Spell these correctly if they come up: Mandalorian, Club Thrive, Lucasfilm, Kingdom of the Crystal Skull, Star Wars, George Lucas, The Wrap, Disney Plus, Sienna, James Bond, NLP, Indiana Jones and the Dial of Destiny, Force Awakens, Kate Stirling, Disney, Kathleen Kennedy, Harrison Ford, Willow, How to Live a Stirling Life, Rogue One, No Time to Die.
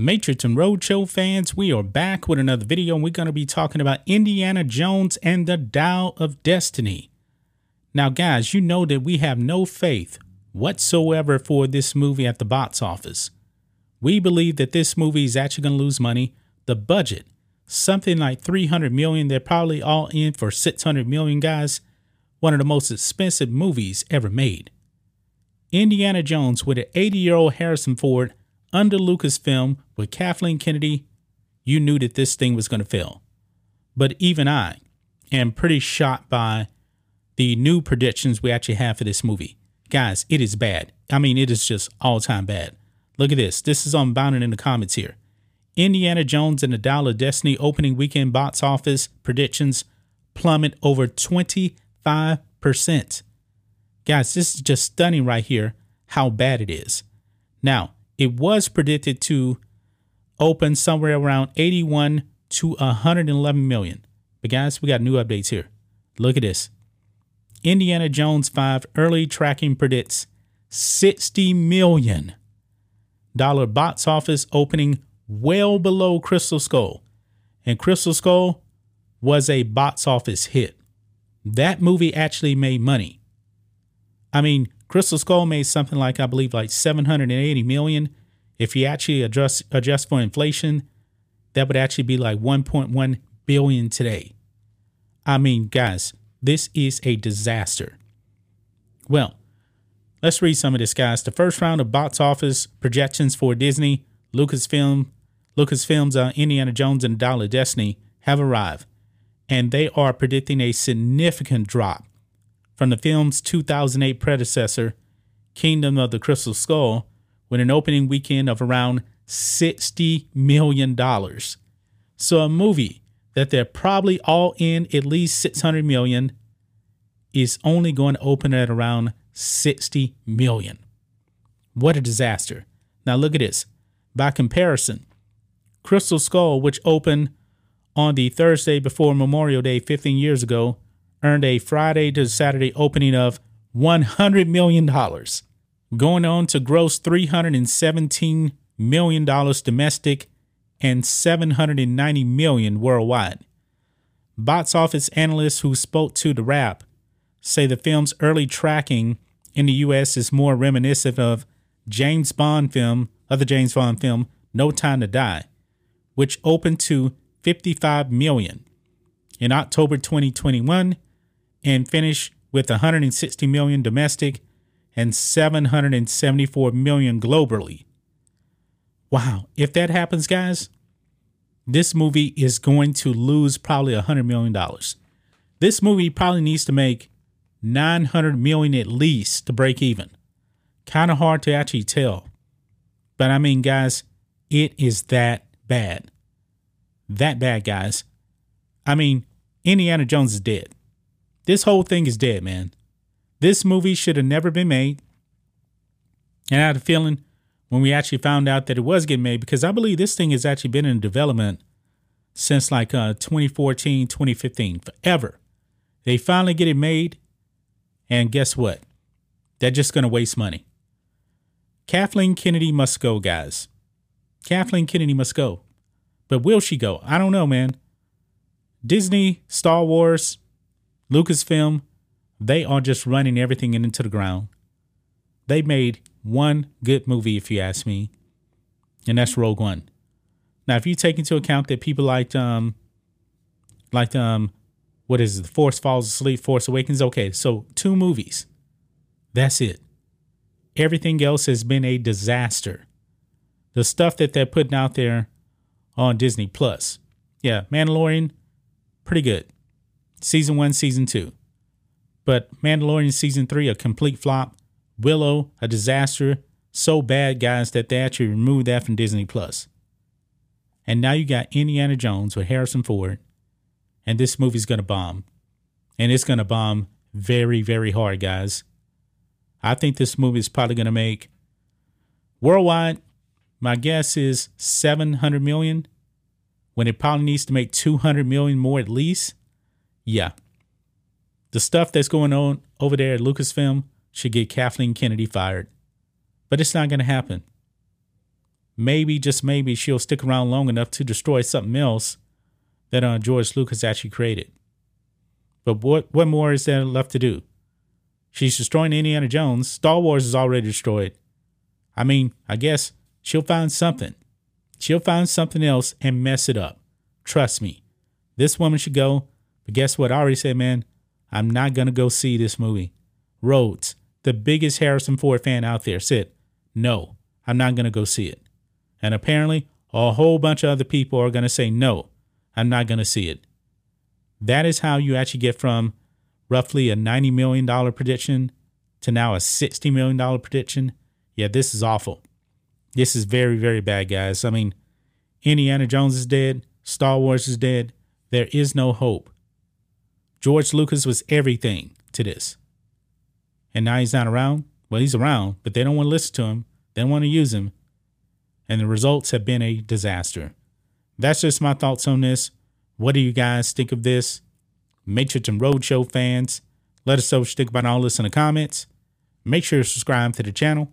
Matrix and Roadshow fans, we are back with another video, and we're going to be talking about Indiana Jones and the Dial of Destiny. Now, guys, you know that we have no faith whatsoever for this movie at the box office. We believe that this movie is actually going to lose money. The budget, something like $300 million. They're probably all in for $600 million, guys. One of the most expensive movies ever made. Indiana Jones with an 80-year-old Harrison Ford under Lucasfilm with Kathleen Kennedy, you knew that this thing was going to fail. But even I am pretty shocked by the new predictions we actually have for this movie. Guys, it is bad. I mean, it is just all time bad. Look at this. This is unbounded in the comments here. Indiana Jones and the Dial of Destiny opening weekend box office predictions plummet over 25%. Guys, this is just stunning right here how bad it is. Now, it was predicted to open somewhere around 81 to 111 million. But guys, we got new updates here. Look at this. Indiana Jones 5 early tracking predicts $60 million box office opening, well below Crystal Skull. And Crystal Skull was a box office hit. That movie actually made money. I mean, Crystal Skull made something like, I believe, like $780 million. If you actually adjust for inflation, that would actually be like $1.1 billion today. I mean, guys, this is a disaster. Well, let's read some of this, guys. The first round of box office projections for Disney, Lucasfilm's Indiana Jones and the Dial of Destiny have arrived, and they are predicting a significant drop from the film's 2008 predecessor, Kingdom of the Crystal Skull, with an opening weekend of around $60 million. So a movie that they're probably all in at least $600 million is only going to open at around $60 million. What a disaster. Now look at this. By comparison, Crystal Skull, which opened on the Thursday before Memorial Day 15 years ago, earned a Friday to Saturday opening of $100 million, going on to gross $317 million domestic and $790 million worldwide. Box office analysts who spoke to The Wrap say the film's early tracking in the U.S. is more reminiscent of the James Bond film, No Time to Die, which opened to $55 million in October 2021 and finished with $160 million domestic and $774 million globally. Wow, if that happens, guys, this movie is going to lose probably $100 million. This movie probably needs to make $900 million at least to break even. Kind of hard to actually tell. But I mean, guys, it is that bad. That bad, guys. I mean, Indiana Jones is dead. This whole thing is dead, man. This movie should have never been made. And I had a feeling when we actually found out that it was getting made, because I believe this thing has actually been in development since like 2014, 2015, forever. They finally get it made. And guess what? They're just going to waste money. Kathleen Kennedy must go, guys. Kathleen Kennedy must go. But will she go? I don't know, man. Disney, Star Wars, Lucasfilm, they are just running everything into the ground. They made one good movie, if you ask me, and that's Rogue One. Now, if you take into account that people The Force Falls Asleep, Force Awakens. Okay, so two movies. That's it. Everything else has been a disaster. The stuff that they're putting out there on Disney Plus, yeah, Mandalorian, pretty good. Season 1, Season 2. But Mandalorian Season 3, a complete flop. Willow, a disaster. So bad, guys, that they actually removed that from Disney Plus. And now you got Indiana Jones with Harrison Ford. And this movie's going to bomb. And it's going to bomb very, very hard, guys. I think this movie is probably going to make worldwide, my guess is $700 million. When it probably needs to make $200 million more at least. Yeah. The stuff that's going on over there at Lucasfilm should get Kathleen Kennedy fired. But it's not going to happen. Maybe, just maybe, she'll stick around long enough to destroy something else that George Lucas actually created. But what more is there left to do? She's destroying Indiana Jones. Star Wars is already destroyed. I mean, I guess she'll find something. She'll find something else and mess it up. Trust me. This woman should go. But guess what? I already said, man, I'm not going to go see this movie. Rhodes, the biggest Harrison Ford fan out there, said, no, I'm not going to go see it. And apparently a whole bunch of other people are going to say, no, I'm not going to see it. That is how you actually get from roughly a $90 million prediction to now a $60 million prediction. Yeah, this is awful. This is very, very bad, guys. I mean, Indiana Jones is dead. Star Wars is dead. There is no hope. George Lucas was everything to this. And now he's not around. Well, he's around, but they don't want to listen to him. They don't want to use him. And the results have been a disaster. That's just my thoughts on this. What do you guys think of this? Make sure to Roadshow fans. Let us know what you think about all this in the comments. Make sure to subscribe to the channel.